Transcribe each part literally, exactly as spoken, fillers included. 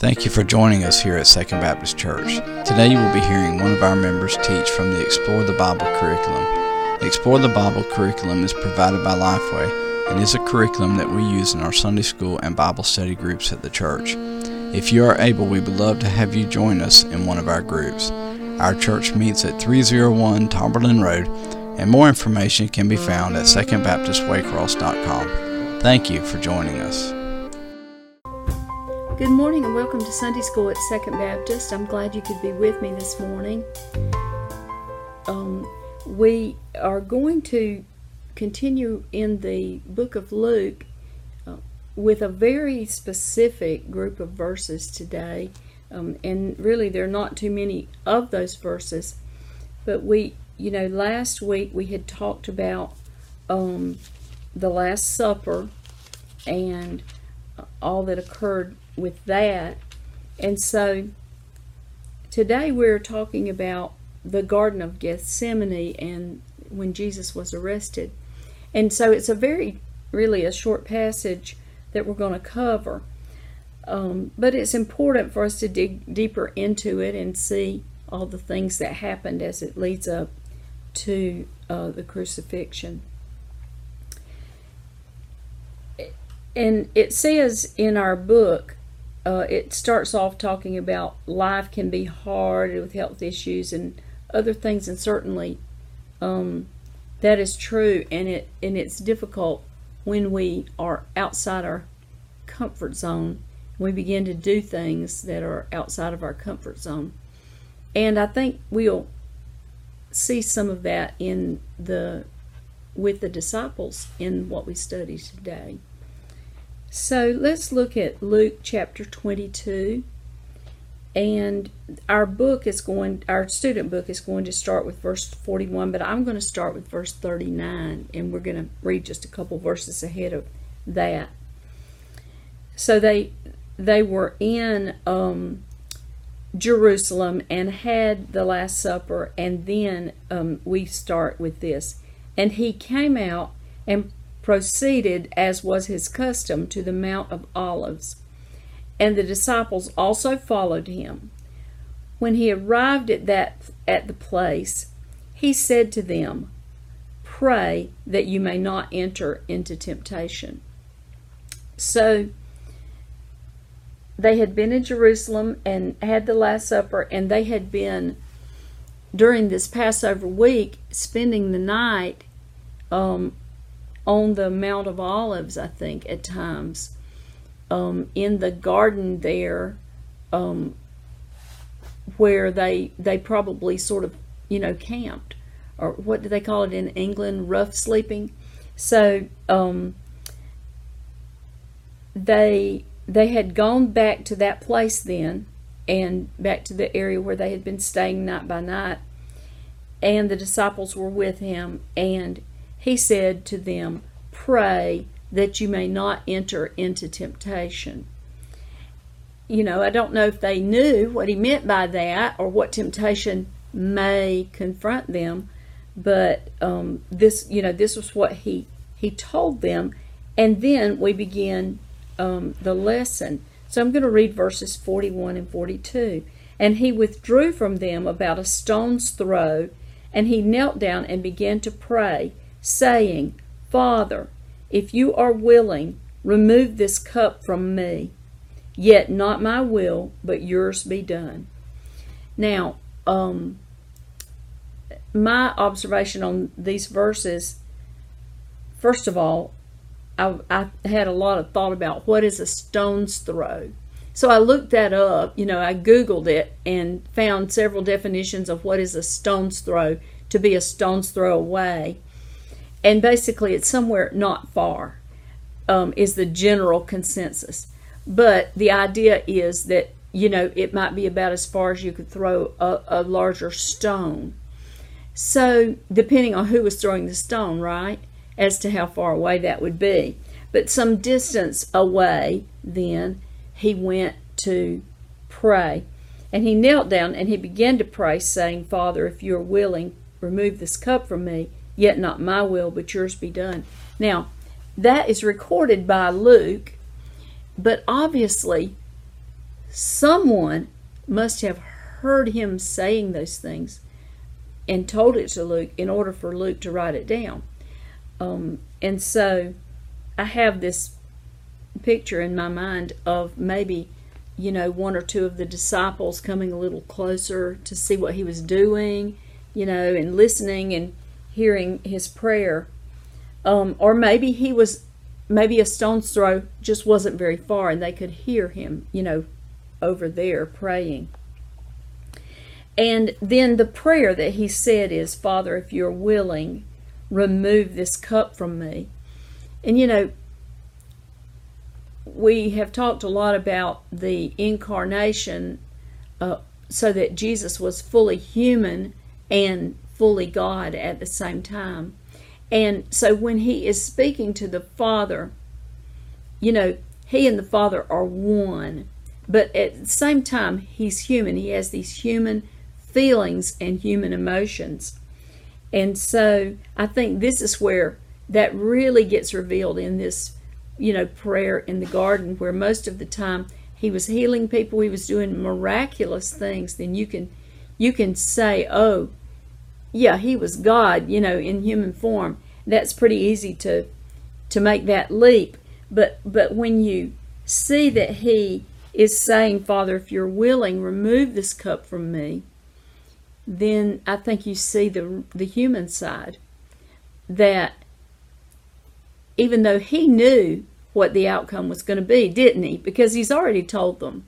Thank you for joining us here at Second Baptist Church. Today you will be hearing one of our members teach from the Explore the Bible curriculum. The Explore the Bible curriculum is provided by Lifeway and is a curriculum that we use in our Sunday school and Bible study groups at the church. If you are able, we would love to have you join us in one of our groups. Our church meets at three oh one Tomberlin Road, and more information can be found at second baptist way cross dot com. Thank you for joining us. Good morning and welcome to Sunday School at Second Baptist. I'm glad you could be with me this morning. Um, we are going to continue in the book of Luke uh, with a very specific group of verses today. Um, and really there are not too many of those verses. But we, you know, last week we had talked about um, the Last Supper and all that occurred with that, and so today we're talking about the Garden of Gethsemane and when Jesus was arrested. And so it's a very really a short passage that we're going to cover, um, but it's important for us to dig deeper into it and see all the things that happened as it leads up to uh, the crucifixion. And it says in our book, Uh, it starts off talking about life can be hard with health issues and other things, and certainly um, that is true, and it and it's difficult when we are outside our comfort zone. We begin to do things that are outside of our comfort zone, and I think we'll see some of that in the with the disciples in what we study today. So let's look at Luke chapter twenty-two, and our book is going, our student book is going to start with verse forty-one, but I'm going to start with verse thirty-nine, and we're going to read just a couple verses ahead of that. So they they were in um, Jerusalem and had the Last Supper, and then um, we start with this. And he came out and proceeded, as was his custom, to the Mount of Olives, and the disciples also followed him. When he arrived at that at the place, he said to them, "Pray that you may not enter into temptation." So they had been in Jerusalem and had the Last Supper, and they had been, during this Passover week, spending the night um on the Mount of Olives, I think, at times, um, in the garden there, um, where they they probably sort of, you know, camped, or what do they call it in England, rough sleeping. So um, they they had gone back to that place then, and back to the area where they had been staying night by night, and the disciples were with him, and he said to them, "Pray that you may not enter into temptation." You know, I don't know if they knew what he meant by that or what temptation may confront them, but um, this, you know, this was what he, he told them. And then we begin um, the lesson. So I'm going to read verses forty-one and forty-two. "And he withdrew from them about a stone's throw, and he knelt down and began to pray, saying, 'Father, if you are willing, remove this cup from me. Yet not my will, but yours be done.'" Now, um, my observation on these verses, first of all, I, I had a lot of thought about what is a stone's throw. So I looked that up, you know, I Googled it and found several definitions of what is a stone's throw, to be a stone's throw away. And basically, it's somewhere not far, um, is the general consensus. But the idea is that, you know, it might be about as far as you could throw a, a larger stone. So, depending on who was throwing the stone, right, as to how far away that would be. But some distance away, then, he went to pray. And he knelt down and he began to pray, saying, "Father, if you are willing, remove this cup from me. Yet not my will, but yours be done." Now, that is recorded by Luke, but obviously Someone must have heard him saying those things and told it to Luke in order for Luke to write it down. Um, and so I have this picture in my mind of maybe, you know, one or two of the disciples coming a little closer to see what he was doing, you know, and listening and hearing his prayer. Um, or maybe he was, maybe a stone's throw just wasn't very far and they could hear him, you know, over there praying. And then the prayer that he said is, Father, if you're willing, remove this cup from me. And, you know, we have talked a lot about the incarnation uh, so that Jesus was fully human and fully God at the same time. And so when he is speaking to the Father, you know, he and the Father are one. But at the same time, he's human. He has these human feelings and human emotions. And so I think this is where that really gets revealed in this, you know, prayer in the garden, where most of the time he was healing people, he was doing miraculous things. Then you can, you can say, oh, yeah, he was God, you know, in human form. That's pretty easy to, to make that leap. But, but when you see that he is saying, Father, if you're willing, remove this cup from me, then I think you see the the human side, that even though he knew what the outcome was going to be, didn't he? Because he's already told them.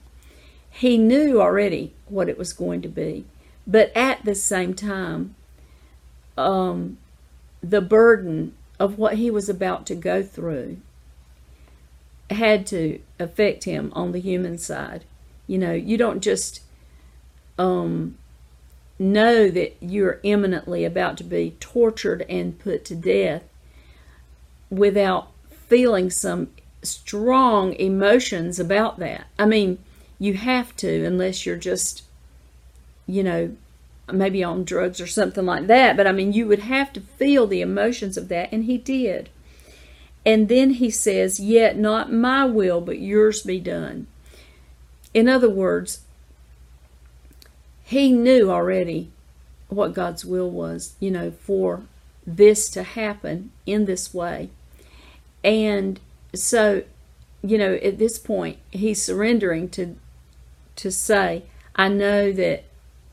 He knew already what it was going to be. But at the same time, um, the burden of what he was about to go through had to affect him on the human side. You know, you don't just um, know that you're imminently about to be tortured and put to death without feeling some strong emotions about that. I mean, you have to, unless you're just, you know, maybe on drugs or something like that. But I mean, you would have to feel the emotions of that, and he did. And then he says, yet not my will, but yours be done. In other words, he knew already what God's will was, you know, for this to happen in this way. And so, you know, at this point, he's surrendering to to say, I know that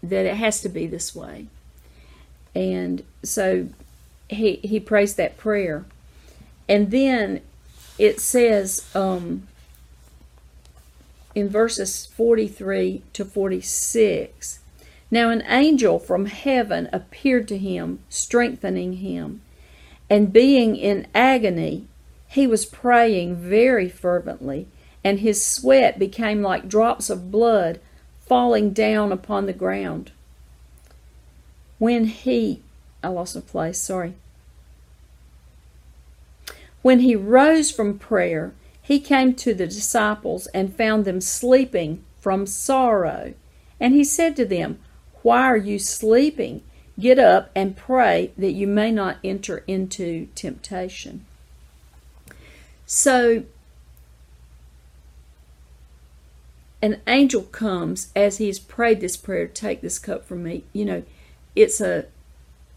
that it has to be this way. And so he he prays that prayer. And then it says um, in verses forty-three to forty-six, now an angel from heaven appeared to him, strengthening him, and being in agony, he was praying very fervently, and his sweat became like drops of blood falling down upon the ground. When he, I lost my place, sorry. When he rose from prayer, he came to the disciples and found them sleeping from sorrow. And he said to them, why are you sleeping? Get up and pray that you may not enter into temptation. So, an angel comes as he has prayed this prayer, take this cup from me. You know, it's a,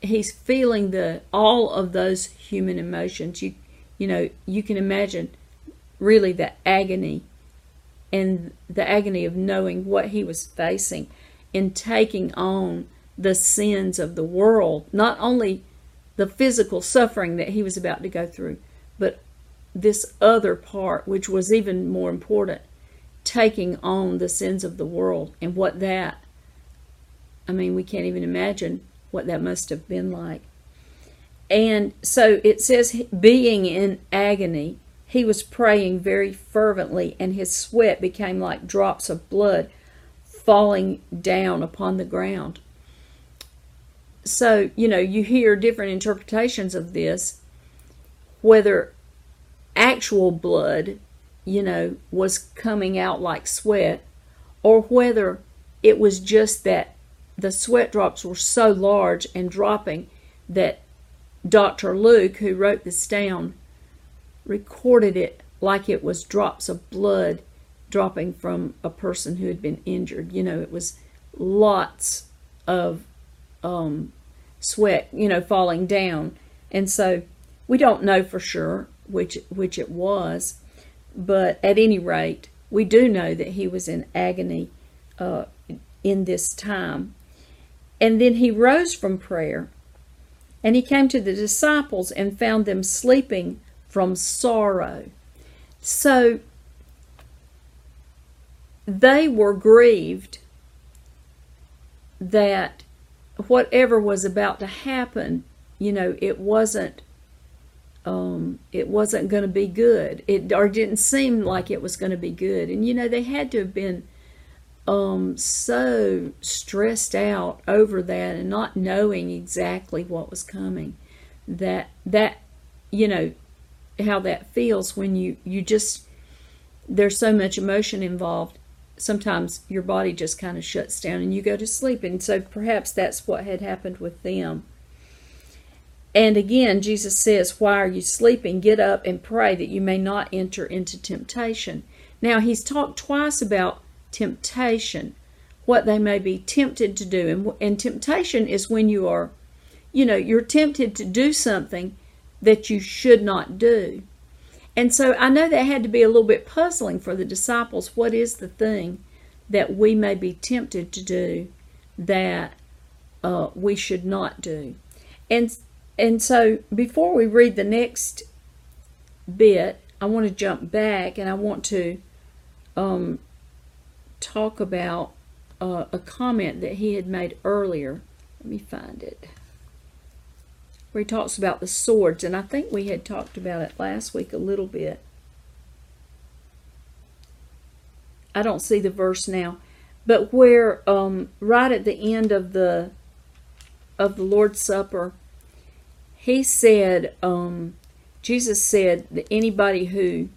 he's feeling the, all of those human emotions. You You know, you can imagine really the agony and the agony of knowing what he was facing in taking on the sins of the world. Not only the physical suffering that he was about to go through, but this other part, which was even more important, taking on the sins of the world and what that, I mean, we can't even imagine what that must have been like. And so it says, being in agony, he was praying very fervently, and his sweat became like drops of blood falling down upon the ground. So, you know, you hear different interpretations of this, whether actual blood, you know, was coming out like sweat, or whether it was just that the sweat drops were so large and dropping that Doctor Luke, who wrote this down, recorded it like it was drops of blood dropping from a person who had been injured. You know, it was lots of um, sweat, you know, falling down. And so we don't know for sure which which it was, but at any rate, we do know that he was in agony uh, in this time. And then he rose from prayer, and he came to the disciples and found them sleeping from sorrow. So they were grieved that whatever was about to happen, you know, it wasn't um, it wasn't going to be good. It or didn't seem like it was going to be good. And you know, they had to have been um, so stressed out over that and not knowing exactly what was coming. That that you know how that feels when you you just there's so much emotion involved. Sometimes your body just kind of shuts down and you go to sleep. And so perhaps that's what had happened with them. And again, Jesus says, "Why are you sleeping? Get up and pray that you may not enter into temptation." Now, he's talked twice about temptation, what they may be tempted to do. And, and temptation is when you are, you know, you're tempted to do something that you should not do. And so I know that had to be a little bit puzzling for the disciples. What is the thing that we may be tempted to do that uh, we should not do? And and so before we read the next bit, I want to jump back and I want to um, talk about uh, a comment that he had made earlier. Let me find it. Where he talks about the swords, and I think we had talked about it last week a little bit. I don't see the verse now, but where um, right at the end of the of the Lord's Supper, he said, um, Jesus said that anybody who,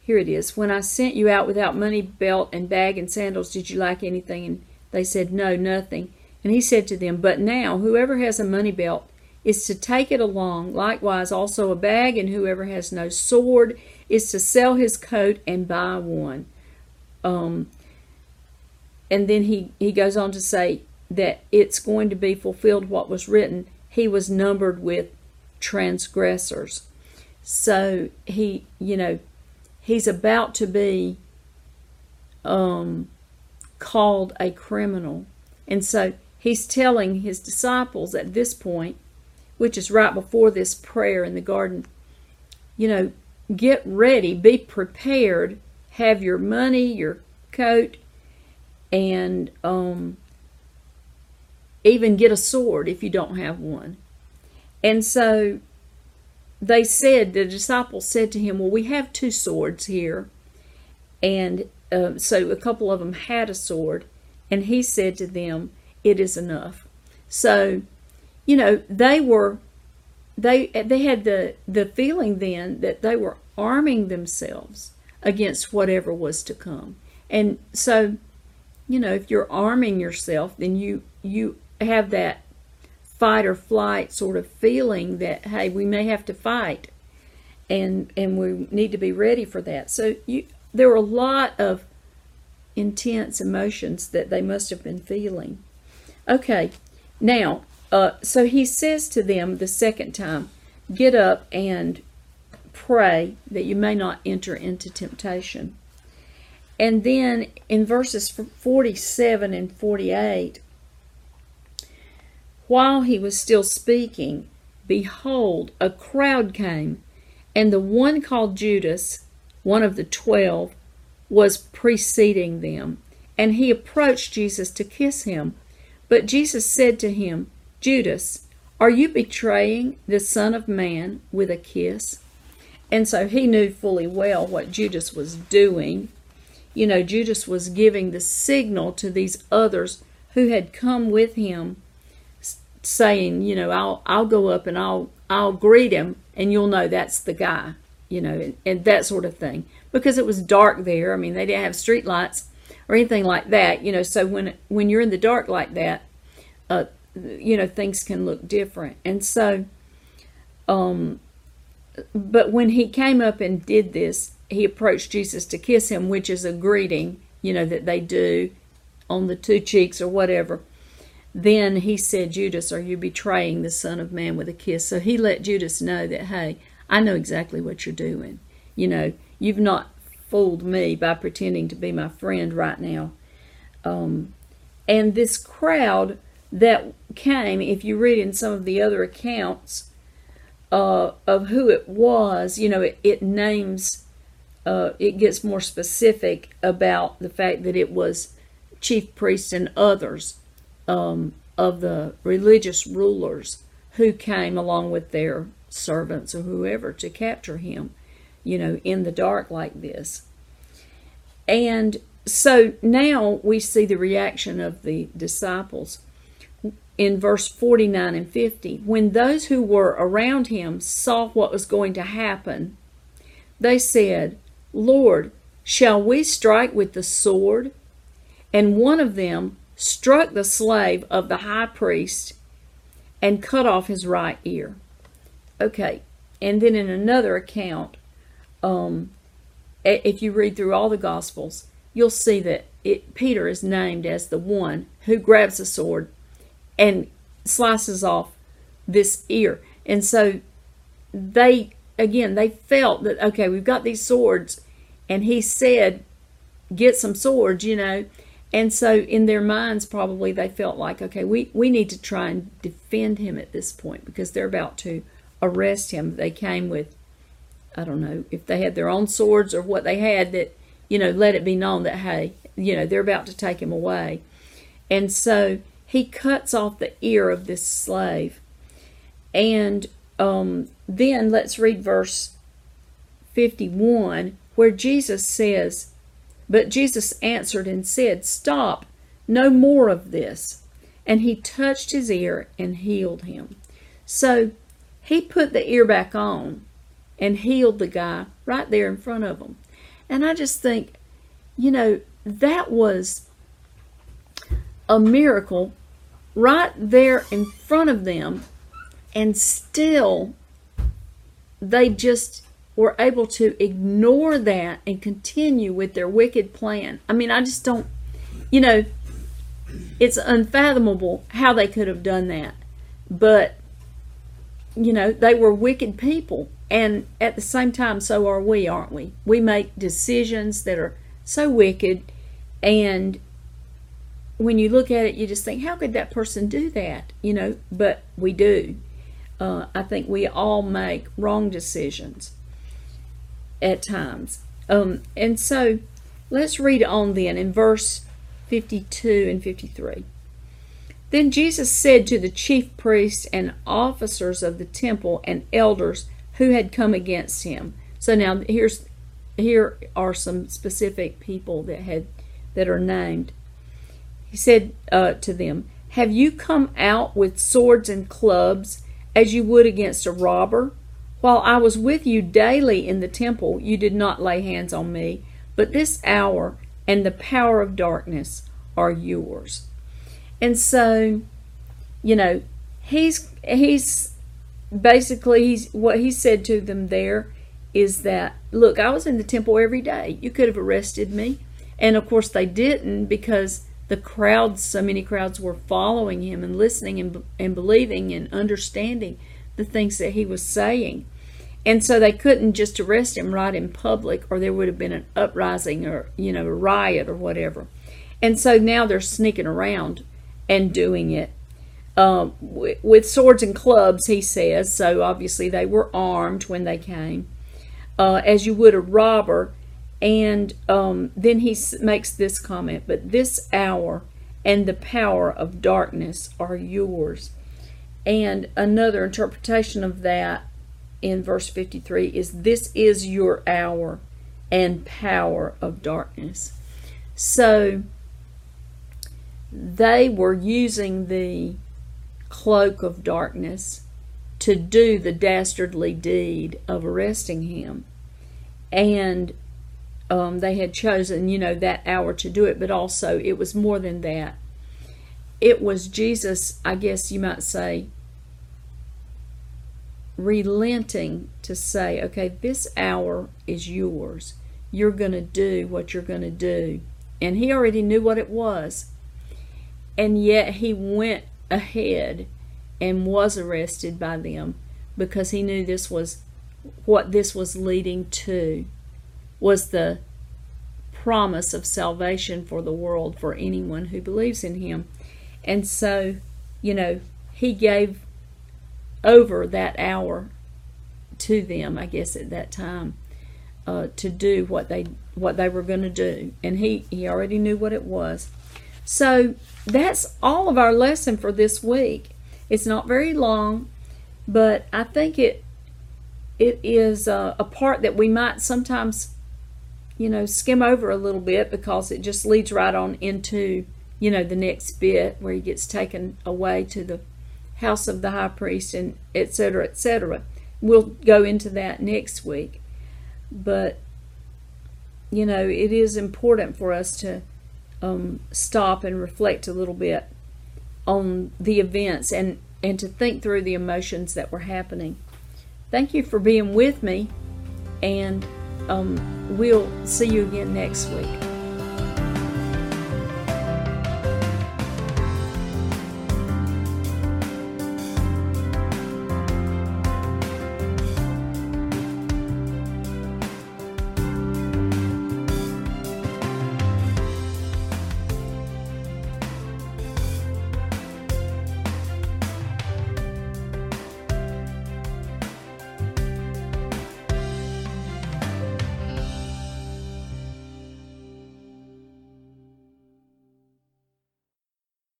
here it is, "When I sent you out without money, belt, and bag, and sandals, did you lack anything?" And they said, "No, nothing." And he said to them, "But now, whoever has a money belt is to take it along, likewise also a bag, and whoever has no sword is to sell his coat and buy one." Um, and then he, he goes on to say that it's going to be fulfilled what was written, "He was numbered with transgressors." So he, you know, he's about to be um, called a criminal. And so he's telling his disciples at this point, which is right before this prayer in the garden, you know, get ready, be prepared, have your money, your coat, and um, even get a sword if you don't have one. And so they said, the disciples said to him, "Well, we have two swords here." And uh, so a couple of them had a sword, and he said to them, "It is enough." So, you know, they were, they they had the, the feeling then that they were arming themselves against whatever was to come. And so, you know, if you're arming yourself, then you, you have that fight or flight sort of feeling that, hey, we may have to fight, and and we need to be ready for that. So you, there were a lot of intense emotions that they must have been feeling. Okay, now, Uh, so he says to them the second time, "Get up and pray that you may not enter into temptation." And then in verses forty-seven and forty-eight, "While he was still speaking, behold, a crowd came, and the one called Judas, one of the twelve, was preceding them. And he approached Jesus to kiss him. But Jesus said to him, 'Judas, are you betraying the Son of Man with a kiss?'" And so he knew fully well what Judas was doing. You know, Judas was giving the signal to these others who had come with him, saying, you know, I'll I'll go up and I'll I'll greet him, and you'll know that's the guy, you know, and, and that sort of thing. Because it was dark there. I mean, they didn't have street lights or anything like that, you know. So when when you're in the dark like that, uh you know, things can look different. And so, um, but when he came up and did this, he approached Jesus to kiss him, which is a greeting, you know, that they do on the two cheeks or whatever. Then he said, Judas, are you betraying the Son of Man with a kiss? So he let Judas know that, hey, I know exactly what you're doing. You know, you've not fooled me by pretending to be my friend right now. Um, and this crowd that came, if you read in some of the other accounts uh, of who it was, you know, it, it names, uh, it gets more specific about the fact that it was chief priests and others Um, of the religious rulers who came along with their servants or whoever to capture him, you know, in the dark like this. And so now we see the reaction of the disciples in verse forty-nine and fifty. When those who were around him saw what was going to happen, they said, Lord, shall we strike with the sword? And one of them struck the slave of the high priest and cut off his right ear. Okay, and then in another account, um, if you read through all the Gospels, you'll see that it, Peter is named as the one who grabs a sword and slices off this ear. And so they, again, they felt that, okay, we've got these swords, and he said, get some swords, you know. And so in their minds, probably they felt like, okay, we, we need to try and defend him at this point because they're about to arrest him. They came with, I don't know, if they had their own swords or what they had, that, you know, let it be known that, hey, you know, they're about to take him away. And so he cuts off the ear of this slave. And um, then let's read verse fifty-one, where Jesus says, But Jesus answered and said, Stop, no more of this. And he touched his ear and healed him. So he put the ear back on and healed the guy right there in front of him. And I just think, you know, that was a miracle right there in front of them. And still, they just were able to ignore that and continue with their wicked plan. I mean, I just don't, you know, it's unfathomable how they could have done that. But, you know, they were wicked people. And at the same time, so are we, aren't we? We make decisions that are so wicked. And when you look at it, you just think, how could that person do that? You know, but we do. Uh, I think we all make wrong decisions at times. Um, and so let's read on then in verse fifty-two and fifty-three. Then Jesus said to the chief priests and officers of the temple and elders who had come against him. So now here's here are some specific people that had that are named. He said uh, to them, Have you come out with swords and clubs as you would against a robber? While I was with you daily in the temple, you did not lay hands on me, but this hour and the power of darkness are yours. And so, you know, he's he's basically, he's, what he said to them there is that, look, I was in the temple every day. You could have arrested me. And of course they didn't, because the crowds, so many crowds were following him and listening and, and believing and understanding the things that he was saying. And so they couldn't just arrest him right in public, or there would have been an uprising or, you know, a riot or whatever. And so now they're sneaking around and doing it um, with swords and clubs, he says. So obviously they were armed when they came, uh, as you would a robber. And um, then he makes this comment, but this hour and the power of darkness are yours. And another interpretation of that in verse fifty-three is, this is your hour and power of darkness. So they were using the cloak of darkness to do the dastardly deed of arresting him. And um, they had chosen, you know, that hour to do it, but also it was more than that. It was Jesus, I guess you might say, relenting to say, okay, this hour is yours. you're going to do what you're going to do. And he already knew what it was. And yet he went ahead and was arrested by them because he knew this was what this was leading to, was the promise of salvation for the world for anyone who believes in him. And so, you know, he gave over that hour to them, I guess, at that time, uh, to do what they what they were going to do. And he, he already knew what it was. So that's all of our lesson for this week. It's not very long, but I think it it is a, a part that we might sometimes, you know, skim over a little bit, because it just leads right on into, you know, the next bit where he gets taken away to the house of the high priest, and et cetera, et cetera. We'll go into that next week. But, you know, it is important for us to um, stop and reflect a little bit on the events, and, and to think through the emotions that were happening. Thank you for being with me, and um, we'll see you again next week.